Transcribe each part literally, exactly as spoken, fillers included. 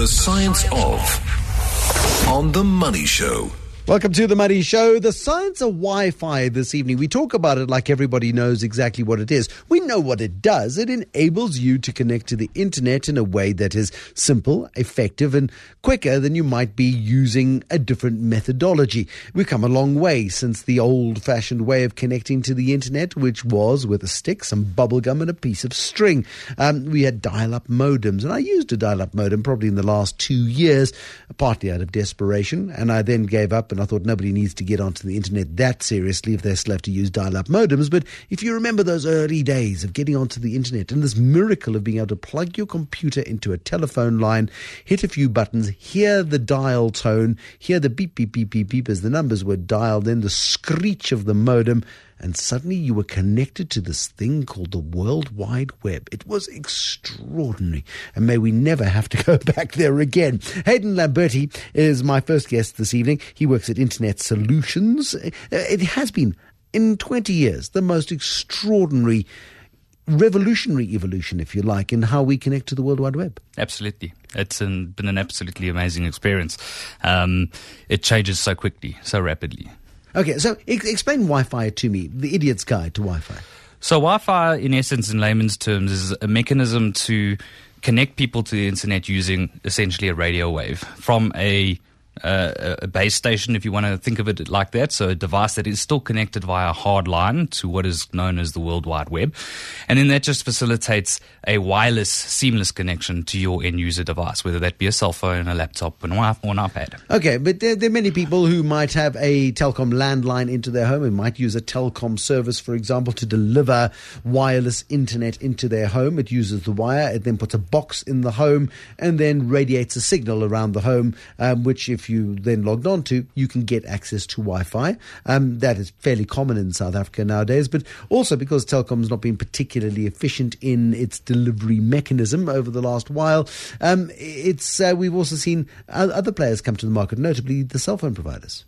The Science Of on The Money Show. Welcome to The Money Show. The science of Wi-Fi this evening. We talk about it like everybody knows exactly what it is. We know what it does. It enables you to connect to the internet in a way that is simple, effective, and quicker than you might be using a different methodology. We've come a long way since the old-fashioned way of connecting to the internet, which was with a stick, some bubblegum, and a piece of string. Um, we had dial-up modems, and I used a dial-up modem probably in the last two years, partly out of desperation, and I then gave up and I thought nobody needs to get onto the internet that seriously if they still have to use dial-up modems. But if you remember those early days of getting onto the internet and this miracle of being able to plug your computer into a telephone line, hit a few buttons, hear the dial tone, hear the beep, beep, beep, beep, beep as the numbers were dialed in, the screech of the modem, and suddenly you were connected to this thing called the World Wide Web. It was extraordinary. And may we never have to go back there again. Hayden Lamberti is my first guest this evening. He works at Internet Solutions. It has been, in twenty years, the most extraordinary, revolutionary evolution, if you like, in how we connect to the World Wide Web. Absolutely. It's an, been an absolutely amazing experience. Um, it changes so quickly, so rapidly. Okay, so ex- explain Wi-Fi to me, the idiot's guide to Wi-Fi. So Wi-Fi, in essence, in layman's terms, is a mechanism to connect people to the internet using essentially a radio wave from a, uh, a base station, if you want to think of it like that, so a device that is still connected via hard line to what is known as the World Wide Web. And then that just facilitates a wireless, seamless connection to your end-user device, whether that be a cell phone, a laptop, and or an iPad. Okay, but there, there are many people who might have a Telkom landline into their home and might use a Telkom service, for example, to deliver wireless internet into their home. It uses the wire, it then puts a box in the home, and then radiates a signal around the home, um, which if you then logged on to, you can get access to Wi-Fi. Um, that is fairly common in South Africa nowadays, but also because Telkom's not been particularly efficient in its delivery mechanism over the last while. Um, it's uh, we've also seen other players come to the market, notably the cell phone providers.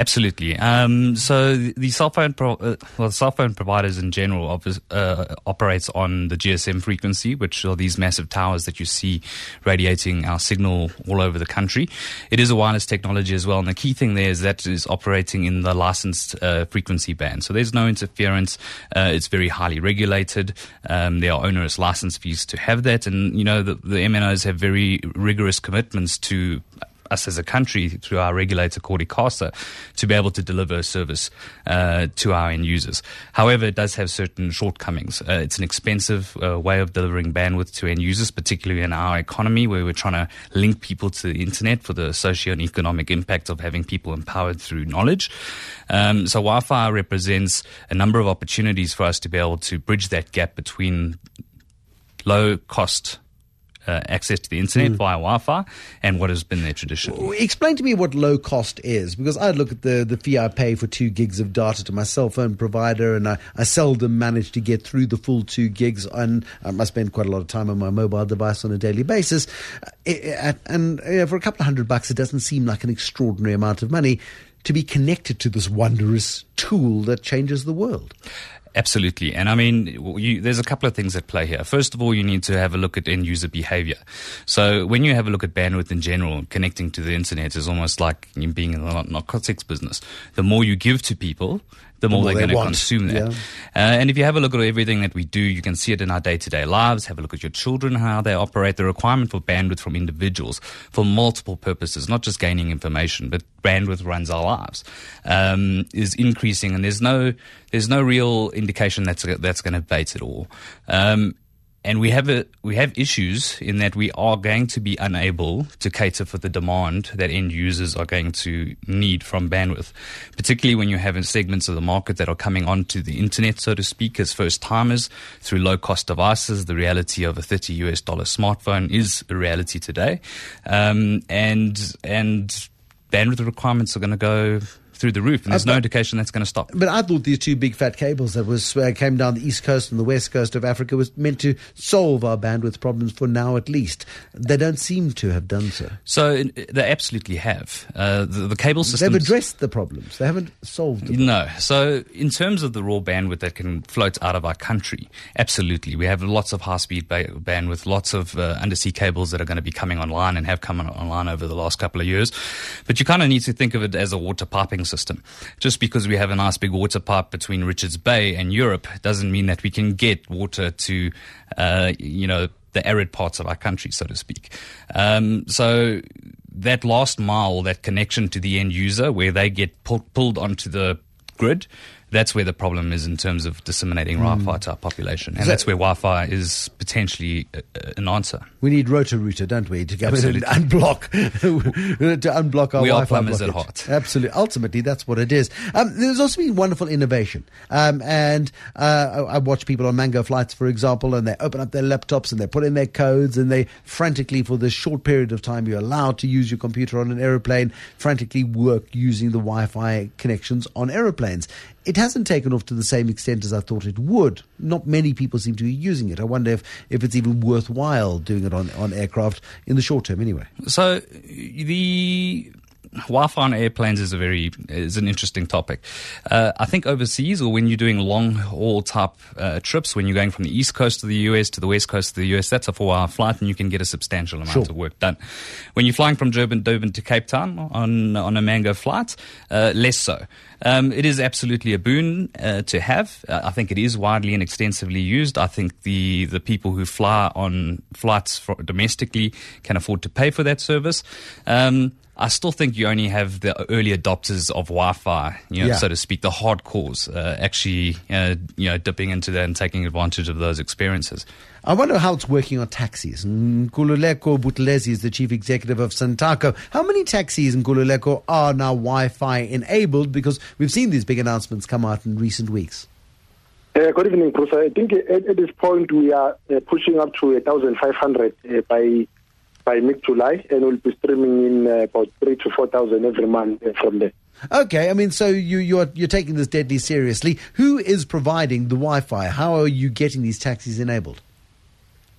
Absolutely. Um, so the cell phone, pro- uh, well, cell phone providers in general op- uh, operates on the G S M frequency, which are these massive towers that you see radiating our signal all over the country. It is a wireless technology as well, and the key thing there is that it is operating in the licensed uh, frequency band. So there's no interference. Uh, it's very highly regulated. Um, there are onerous license fees to have that, and you know the, the M N Os have very rigorous commitments to us as a country through our regulator called ICASA to be able to deliver a service uh, to our end users. However, it does have certain shortcomings. Uh, it's an expensive uh, way of delivering bandwidth to end users, particularly in our economy where we're trying to link people to the internet for the socio-economic impact of having people empowered through knowledge. Um, so Wi-Fi represents a number of opportunities for us to be able to bridge that gap between low-cost Uh, access to the internet mm. via Wi-Fi and what has been their tradition. Explain to me what low cost is, because I look at the, the fee I pay for two gigs of data to my cell phone provider, and I, I seldom manage to get through the full two gigs, and I spend quite a lot of time on my mobile device on a daily basis. And for a couple of hundred bucks, it doesn't seem like an extraordinary amount of money to be connected to this wondrous tool that changes the world. Absolutely. And I mean, you, there's a couple of things at play here. First of all, you need to have a look at end user behavior. So when you have a look at bandwidth in general, connecting to the internet is almost like being in the narcotics business. The more you give to people, the more, the more they're they going to consume that. Yeah. Uh, and if you have a look at everything that we do, you can see it in our day-to-day lives. Have a look at your children, how they operate. The requirement for bandwidth from individuals for multiple purposes, not just gaining information, but bandwidth runs our lives, um, is increasing. And there's no there's no real indication that's that's going to abate at all. Um, and we have a, we have issues in that we are going to be unable to cater for the demand that end users are going to need from bandwidth, particularly when you have segments of the market that are coming onto the internet, so to speak, as first-timers through low-cost devices. The reality of a thirty U S dollar smartphone is a reality today, um, and and bandwidth requirements are going to go through the roof, and there's uh, but, no indication that's going to stop. But I thought these two big fat cables that was uh, came down the east coast and the west coast of Africa was meant to solve our bandwidth problems for now at least. They don't seem to have done so. So in, they absolutely have. Uh, the, the cable systems... They've addressed the problems. They haven't solved them. No. So in terms of the raw bandwidth that can float out of our country, absolutely. We have lots of high-speed ba- bandwidth, lots of uh, undersea cables that are going to be coming online and have come on- online over the last couple of years. But you kind of need to think of it as a water piping system. Just because we have a nice big water pipe between Richards Bay and Europe doesn't mean that we can get water to, uh, you know, the arid parts of our country, so to speak. Um, so that last mile, that connection to the end user where they get pull- pulled onto the grid, that's where the problem is in terms of disseminating mm. Wi-Fi to our population. And so that's where Wi-Fi is potentially a, a, an answer. We need Roto-Rooter, don't we, to go and unblock, to unblock our we Wi-Fi. We are plumbers blockage. At heart. Absolutely. Ultimately, that's what it is. Um, there's also been wonderful innovation. Um, and uh, I, I watch people on Mango Flights, for example, and they open up their laptops and they put in their codes and they frantically, for this short period of time you're allowed to use your computer on an aeroplane, frantically work using the Wi-Fi connections on aeroplanes. It hasn't taken off to the same extent as I thought it would. Not many people seem to be using it. I wonder if, if it's even worthwhile doing it on, on aircraft in the short term anyway. So the Wi-Fi on airplanes is a very is an interesting topic. Uh, I think overseas, or when you're doing long-haul type uh, trips, when you're going from the east coast of the U S to the west coast of the U S, that's a four-hour flight, and you can get a substantial amount sure. of work done. When you're flying from Durban, Durban to Cape Town on on a Mango flight, uh, less so. Um, it is absolutely a boon uh, to have. Uh, I think it is widely and extensively used. I think the the people who fly on flights for domestically can afford to pay for that service. Um, I still think you only have the early adopters of Wi-Fi, you know, yeah. so to speak, the hardcores uh, actually, uh, you know, dipping into that and taking advantage of those experiences. I wonder how it's working on taxis. Nkululeko Buthelezi is the chief executive of Santaco. How many taxis in Nkululeko are now Wi-Fi enabled? Because we've seen these big announcements come out in recent weeks. Uh, good evening, Bruce. I think at, at this point we are uh, pushing up to one thousand five hundred uh, by by mid-July, and we'll be streaming in uh, about three to four thousand every month uh, from there. Okay, I mean, so you, you're you're taking this deadly seriously. Who is providing the Wi-Fi? How are you getting these taxis enabled?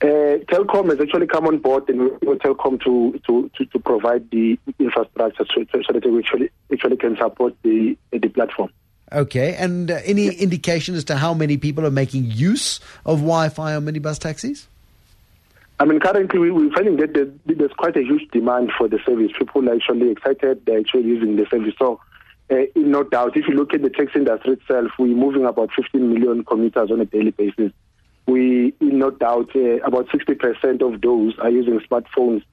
Uh, Telkom has actually come on board, and we want Telkom to, to, to, to provide the infrastructure so, so that we actually actually can support the the platform. Okay, and uh, any yes. indication as to how many people are making use of Wi-Fi on minibus taxis? I mean, currently we're finding that there's quite a huge demand for the service. People are actually excited. They're actually using the service. So, uh, no doubt, if you look at the taxi industry itself, we're moving about fifteen million commuters on a daily basis. We, no doubt, uh, about sixty percent of those are using smartphones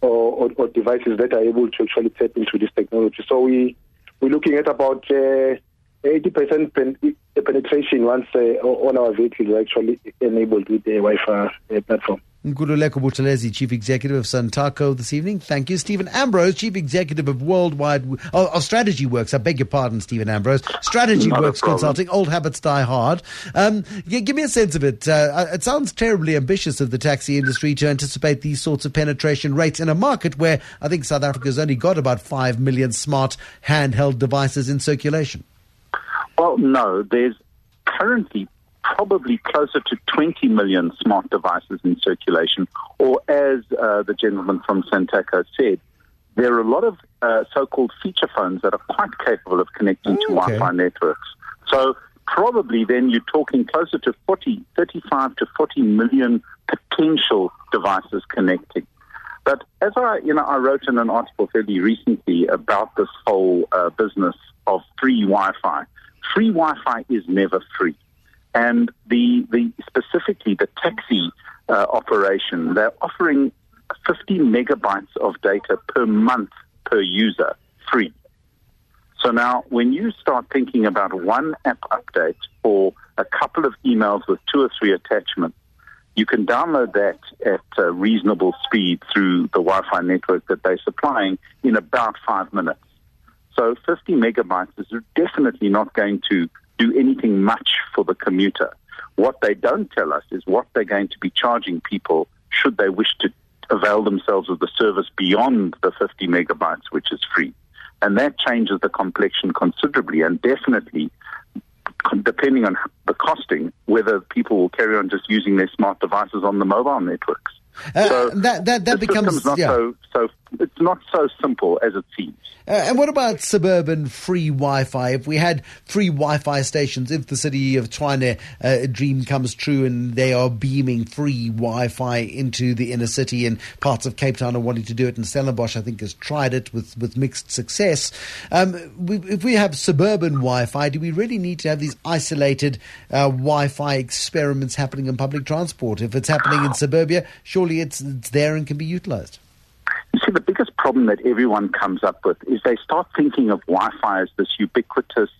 or, or, or devices that are able to actually tap into this technology. So we, we're looking at about uh, eighty percent pen, penetration once uh, all our vehicles are actually enabled with the Wi-Fi uh, platform. Nkululeko Buthelezi, Chief Executive of Santaco, this evening. Thank you. Stephen Ambrose, Chief Executive of Worldwide oh, oh, Strategy Worx. I beg your pardon, Stephen Ambrose. Strategy Worx Consulting. Old habits die hard. Um, yeah, give me a sense of it. Uh, it sounds terribly ambitious of the taxi industry to anticipate these sorts of penetration rates in a market where I think South Africa's only got about five million smart handheld devices in circulation. Well, no, there's currently probably closer to twenty million smart devices in circulation, or as uh, the gentleman from Santaco said, there are a lot of uh, so-called feature phones that are quite capable of connecting to okay. Wi-Fi networks. So probably then you're talking closer to forty, thirty-five to forty million potential devices connecting. But as I, you know, I wrote in an article fairly recently about this whole uh, business of free Wi-Fi. Free Wi-Fi is never free. And the, the specifically the taxi uh, operation, they're offering fifty megabytes of data per month per user, free. So now when you start thinking about one app update or a couple of emails with two or three attachments, you can download that at a reasonable speed through the Wi-Fi network that they're supplying in about five minutes. So fifty megabytes is definitely not going to do anything much for the commuter. What they don't tell us is what they're going to be charging people should they wish to avail themselves of the service beyond the fifty megabytes, which is free. And that changes the complexion considerably, and definitely, depending on the costing, whether people will carry on just using their smart devices on the mobile networks. Uh, so that that, that becomes not yeah. so, so it's not so simple as it seems. Uh, and what about suburban free Wi-Fi? If we had free Wi-Fi stations, if the city of China uh, dream comes true and they are beaming free Wi-Fi into the inner city, and parts of Cape Town are wanting to do it, and Stellenbosch, I think, has tried it with, with mixed success. Um, we, if we have suburban Wi-Fi, do we really need to have these isolated uh, Wi-Fi experiments happening in public transport? If it's happening in suburbia, surely it's, it's there and can be utilised. You see, the biggest problem that everyone comes up with is they start thinking of Wi-Fi as this ubiquitous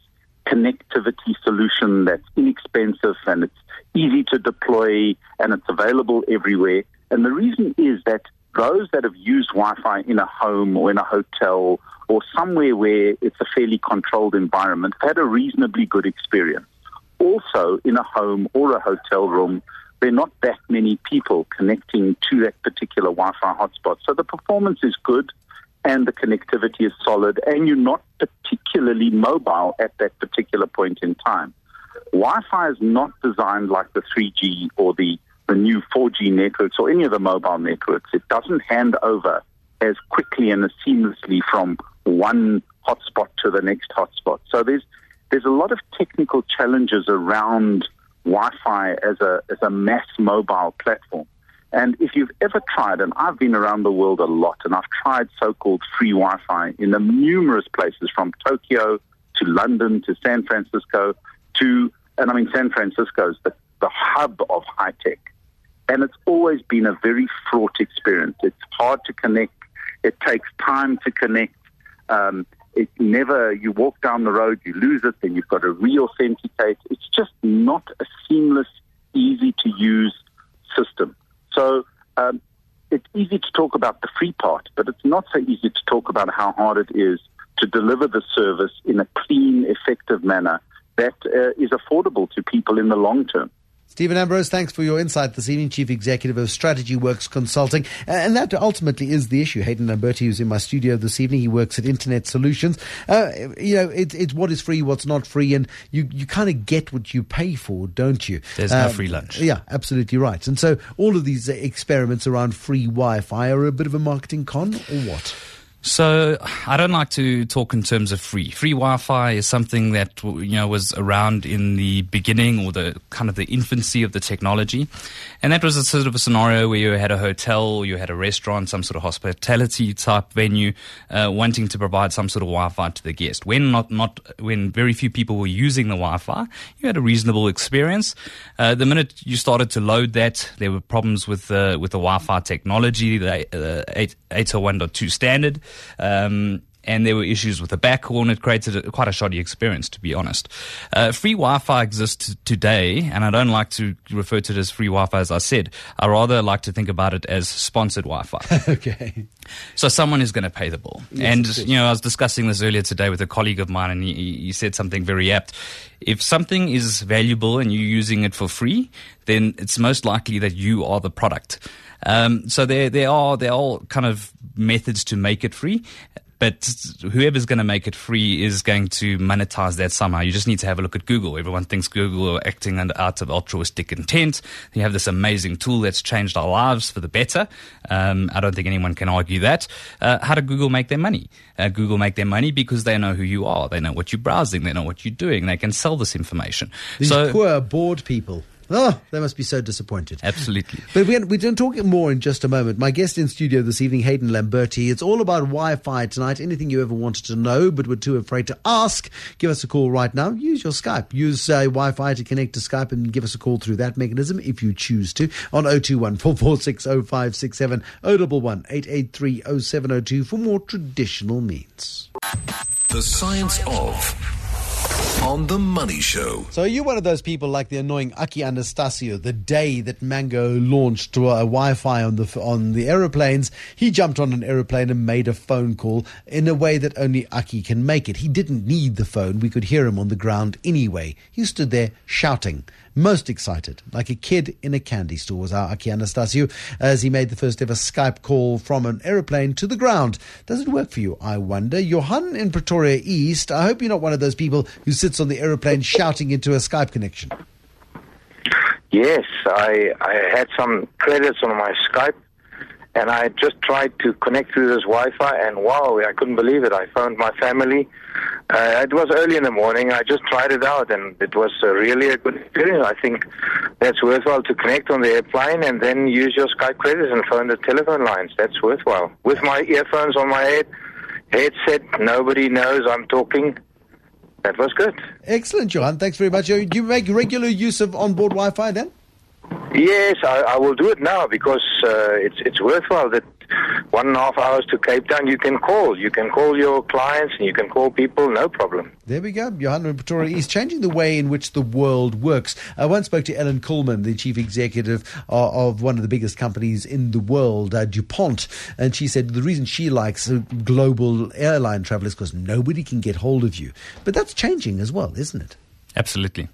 connectivity solution that's inexpensive and it's easy to deploy and it's available everywhere. And the reason is that those that have used Wi-Fi in a home or in a hotel or somewhere where it's a fairly controlled environment had a reasonably good experience. Also, in a home or a hotel room, there are not that many people connecting to that particular Wi-Fi hotspot. So the performance is good and the connectivity is solid and you're not particularly mobile at that particular point in time. Wi-Fi is not designed like the three G or the, the new four G networks or any of the mobile networks. It doesn't hand over as quickly and as seamlessly from one hotspot to the next hotspot. So there's there's a lot of technical challenges around Wi-Fi as a as a mass mobile platform. And if you've ever tried, and I've been around the world a lot, and I've tried so-called free Wi-Fi in numerous places, from Tokyo to London to San Francisco to, and I mean, San Francisco is the, the hub of high-tech. And it's always been a very fraught experience. It's hard to connect. It takes time to connect. Um, It never, you walk down the road, you lose it, then you've got to re-authenticate. It's just not a seamless, easy-to-use system. So um, it's easy to talk about the free part, but it's not so easy to talk about how hard it is to deliver the service in a clean, effective manner that uh, is affordable to people in the long term. Stephen Ambrose, thanks for your insight this evening, Chief Executive of Strategy Worx Consulting. And that ultimately is the issue. Hayden Lamberti is in my studio this evening. He works at Internet Solutions. Uh, you know, it, it's what is free, what's not free, and you, you kind of get what you pay for, don't you? There's um, no free lunch. Yeah, absolutely right. And so all of these experiments around free Wi-Fi are a bit of a marketing con, or what? So I don't like to talk in terms of free. Free Wi-Fi is something that, you know, was around in the beginning, or the kind of the infancy of the technology. And that was a sort of a scenario where you had a hotel, you had a restaurant, some sort of hospitality type venue, uh, wanting to provide some sort of Wi-Fi to the guest. When not, not, when very few people were using the Wi-Fi, you had a reasonable experience. Uh, the minute you started to load that, there were problems with, uh, with the Wi-Fi technology, the uh, eight oh one point two standard. Um, and there were issues with the backhaul, and it created a, quite a shoddy experience, to be honest. Uh, free Wi-Fi exists today, and I don't like to refer to it as free Wi-Fi, as I said. I rather like to think about it as sponsored Wi-Fi. Okay. So someone is going to pay the bill. Yes, and, you know, I was discussing this earlier today with a colleague of mine, and he, he said something very apt. If something is valuable and you're using it for free, then it's most likely that you are the product. Um, so there, there are, there are all kind of methods to make it free, but whoever's going to make it free is going to monetize that somehow. You just need to have a look at Google. Everyone thinks Google are acting under, out of altruistic intent. You have this amazing tool that's changed our lives for the better. Um, I don't think anyone can argue that. Uh, how did Google make their money? Uh, Google make their money because they know who you are. They know what you're browsing. They know what you're doing. They can sell this information. These so, poor, bored people. Oh, they must be so disappointed. Absolutely. But we're, we're going to talk more in just a moment. My guest in studio this evening, Hayden Lamberti. It's all about Wi-Fi tonight. Anything you ever wanted to know but were too afraid to ask, give us a call right now. Use your Skype. Use uh, Wi-Fi to connect to Skype and give us a call through that mechanism if you choose to on zero two one, four four six, zero five six seven, zero one one, eight eight three, zero seven zero two for more traditional means. The science of... On The Money Show. So are you one of those people like the annoying Aki Anastasiou? The day that Mango launched uh, Wi-Fi on the on the aeroplanes, he jumped on an aeroplane and made a phone call in a way that only Aki can make it. He didn't need the phone. We could hear him on the ground anyway. He stood there shouting most excited, like a kid in a candy store, was our Aki Anastasiou, as he made the first ever Skype call from an aeroplane to the ground. Does it work for you, I wonder? Johan in Pretoria East, I hope you're not one of those people who sits on the aeroplane shouting into a Skype connection. Yes, I, I had some credits on my Skype, and I just tried to connect through this Wi-Fi, and wow, I couldn't believe it. I phoned my family. Uh, it was early in the morning. I just tried it out, and it was uh, really a good experience. I think that's worthwhile to connect on the airplane and then use your Skype credits and phone the telephone lines. That's worthwhile. With my earphones on my head, headset, nobody knows I'm talking. That was good. Excellent, Johan. Thanks very much. Do you make regular use of onboard Wi-Fi then? Yes, I, I will do it now because uh, it's it's worthwhile. That one and a half hours to Cape Town, you can call. You can call your clients and you can call people, no problem. There we go. Johan in Pretoria East, changing the way in which the world works. I once spoke to Ellen Kullman, the chief executive uh, of one of the biggest companies in the world, uh, DuPont, and she said the reason she likes global airline travel is because nobody can get hold of you. But that's changing as well, isn't it? Absolutely.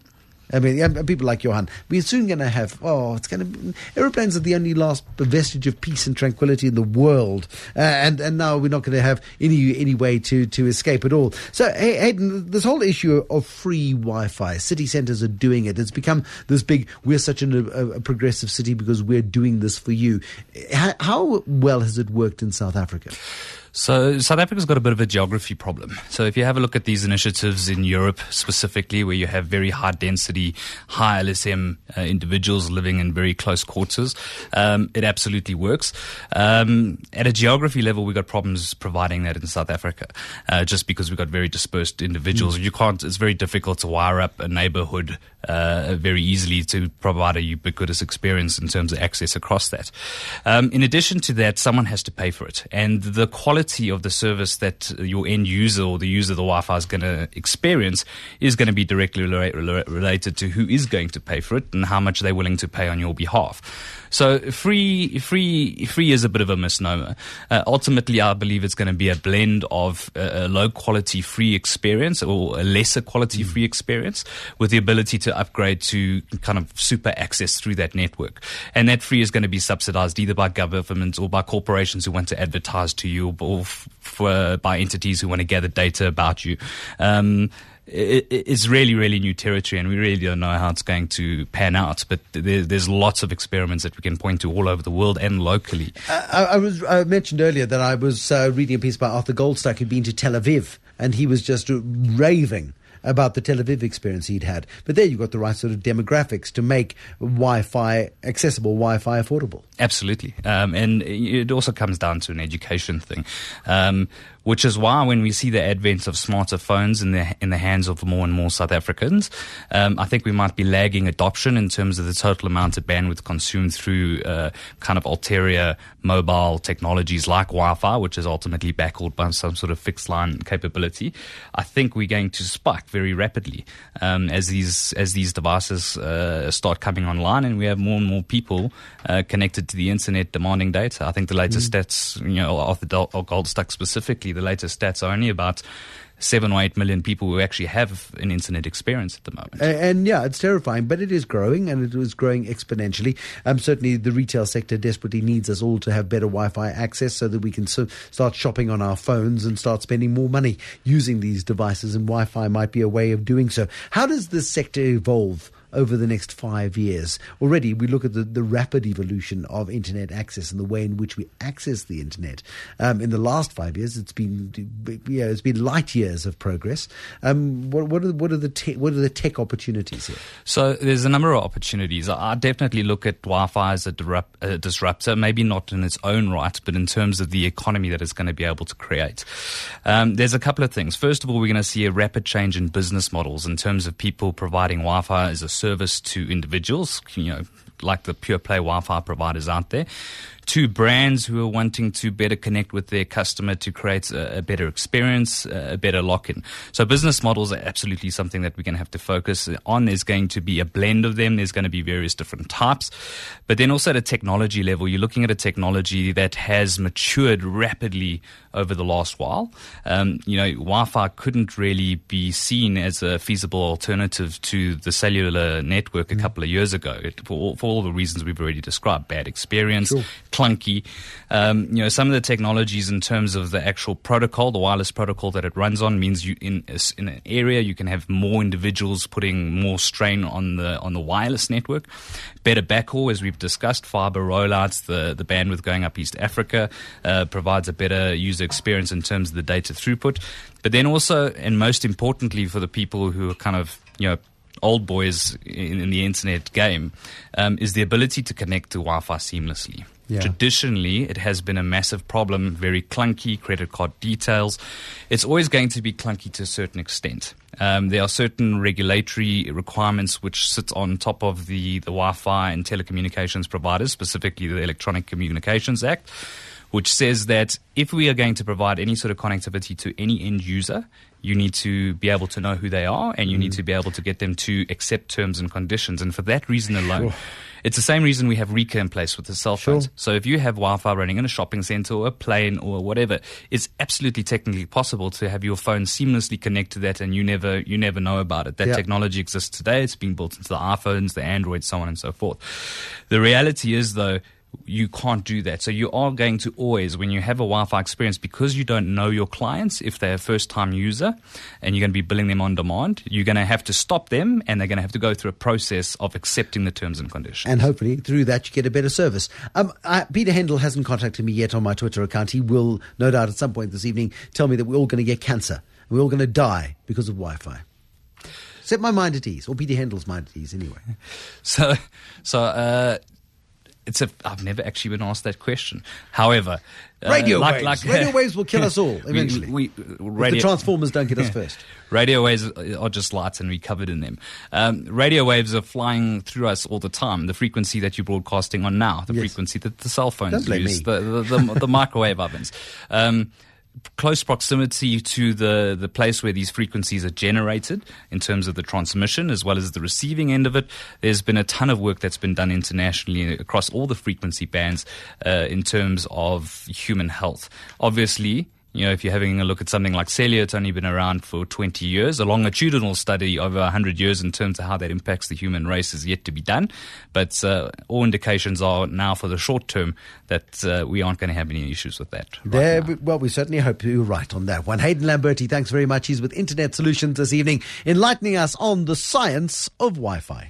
I mean, people like Johan, we're soon going to have, oh, it's going to be, aeroplanes are the only last vestige of peace and tranquility in the world. Uh, and, and now we're not going to have any any way to, to escape at all. So, Hayden, this whole issue of free Wi-Fi, city centres are doing it. It's become this big, we're such an, a, a progressive city because we're doing this for you. How, how well has it worked in South Africa? So South Africa's got a bit of a geography problem. So if you have a look at these initiatives in Europe specifically, where you have very high density, high L S M uh, individuals living in very close quarters, um, it absolutely works. Um, at a geography level, we've got problems providing that in South Africa, uh, just because we've got very dispersed individuals. Mm. You can't. It's very difficult to wire up a neighborhood uh, very easily to provide a ubiquitous experience in terms of access across that. Um, in addition to that, someone has to pay for it. And the quality of the service that your end user or the user of the Wi-Fi is going to experience is going to be directly related to who is going to pay for it and how much they're willing to pay on your behalf. So free free, free is a bit of a misnomer. Uh, ultimately, I believe it's going to be a blend of a, a low-quality free experience or a lesser-quality free experience with the ability to upgrade to kind of super access through that network. And that free is going to be subsidized either by governments or by corporations who want to advertise to you or or for, by entities who want to gather data about you. Um, it, it's really, really new territory, and we really don't know how it's going to pan out. But there, there's lots of experiments that we can point to all over the world and locally. I, I, was, I mentioned earlier that I was uh, reading a piece by Arthur Goldstock who'd been to Tel Aviv, and he was just raving about the Tel Aviv experience he'd had. But there you've got the right sort of demographics to make Wi-Fi accessible, Wi-Fi affordable. Absolutely. Um, and it also comes down to an education thing, um, which is why when we see the advent of smarter phones in the, in the hands of more and more South Africans, um, I think we might be lagging adoption in terms of the total amount of bandwidth consumed through uh, kind of ulterior mobile technologies like Wi-Fi, which is ultimately backhauled by some sort of fixed line capability. I think we're going to spike very rapidly um, as these as these devices uh, start coming online and we have more and more people uh, connected to the internet demanding data. I think the latest mm. stats, you know, of the Goldstock specifically, the latest stats are only about seven or eight million people who actually have an internet experience at the moment. And, and yeah, it's terrifying, but it is growing, and it was growing exponentially. Um, certainly the retail sector desperately needs us all to have better Wi-Fi access so that we can so start shopping on our phones and start spending more money using these devices, and Wi-Fi might be a way of doing so. How does this sector evolve over the next five years? Already we look at the, the rapid evolution of internet access and the way in which we access the internet. Um, in the last five years, it's been, you know, it's been light years of progress. Um, what, what, are, what, are the te- what are the tech opportunities here? So there's a number of opportunities. I definitely look at Wi-Fi as a, disrupt, a disruptor, maybe not in its own right, but in terms of the economy that it's going to be able to create. Um, there's a couple of things. First of all, we're going to see a rapid change in business models in terms of people providing Wi-Fi as a service to individuals, you know, like the pure play Wi-Fi providers out there, to brands who are wanting to better connect with their customer to create a, a better experience, a better lock-in. So business models are absolutely something that we're going to have to focus on. There's going to be a blend of them. There's going to be various different types. But then also at a technology level, you're looking at a technology that has matured rapidly over the last while. Um, you know, Wi-Fi couldn't really be seen as a feasible alternative to the cellular network a couple of years ago for, for all the reasons we've already described. Bad experience, sure. clunky. Um, you know, some of the technologies in terms of the actual protocol, the wireless protocol that it runs on, means you in in an area you can have more individuals putting more strain on the on the wireless network. Better backhaul, as we've discussed, fiber rollouts, the the bandwidth going up East Africa uh, provides a better user experience in terms of the data throughput. But then also, and most importantly, for the people who are kind of you know. old boys in, in the internet game, um, is the ability to connect to Wi-Fi seamlessly. Yeah. Traditionally, it has been a massive problem, very clunky, credit card details. It's always going to be clunky to a certain extent. Um, there are certain regulatory requirements which sit on top of the, the Wi-Fi and telecommunications providers, specifically the Electronic Communications Act, which says that if we are going to provide any sort of connectivity to any end user, you need to be able to know who they are and you mm. need to be able to get them to accept terms and conditions. And for that reason alone, sure. it's the same reason we have Rika in place with the cell phones. Sure. So if you have Wi-Fi running in a shopping center or a plane or whatever, it's absolutely technically possible to have your phone seamlessly connect to that and you never you never know about it. That yeah. technology exists today. It's being built into the iPhones, the Androids, so on and so forth. The reality is, though, you can't do that. So you are going to always, when you have a Wi-Fi experience, because you don't know your clients, if they're a first-time user and you're going to be billing them on demand, you're going to have to stop them and they're going to have to go through a process of accepting the terms and conditions. And hopefully through that you get a better service. Um, I, Peter Hendel hasn't contacted me yet on my Twitter account. He will, no doubt, at some point this evening tell me that we're all going to get cancer. We're all going to die because of Wi-Fi. Set my mind at ease, or Peter Hendel's mind at ease anyway. So, so uh It's a, I've never actually been asked that question. However, radio uh, like, waves. Like, radio uh, waves will kill us all eventually. We, we, radio, if the transformers don't get us first. Radio waves are just lights, and we're covered in them. Um, radio waves are flying through us all the time. The frequency that you're broadcasting on now, the yes. frequency that the cell phones don't use, the the, the, the microwave ovens. Um, Close proximity to the, the place where these frequencies are generated in terms of the transmission as well as the receiving end of it. There's been a ton of work that's been done internationally across all the frequency bands uh, in terms of human health. Obviously, you know, if you're having a look at something like cellular, it's only been around for twenty years. A longitudinal study over one hundred years in terms of how that impacts the human race is yet to be done. But uh, all indications are now for the short term that uh, we aren't going to have any issues with that. Right there, now. Well, we certainly hope you're right on that one. Hayden Lamberti, thanks very much. He's with Internet Solutions this evening, enlightening us on the science of Wi-Fi.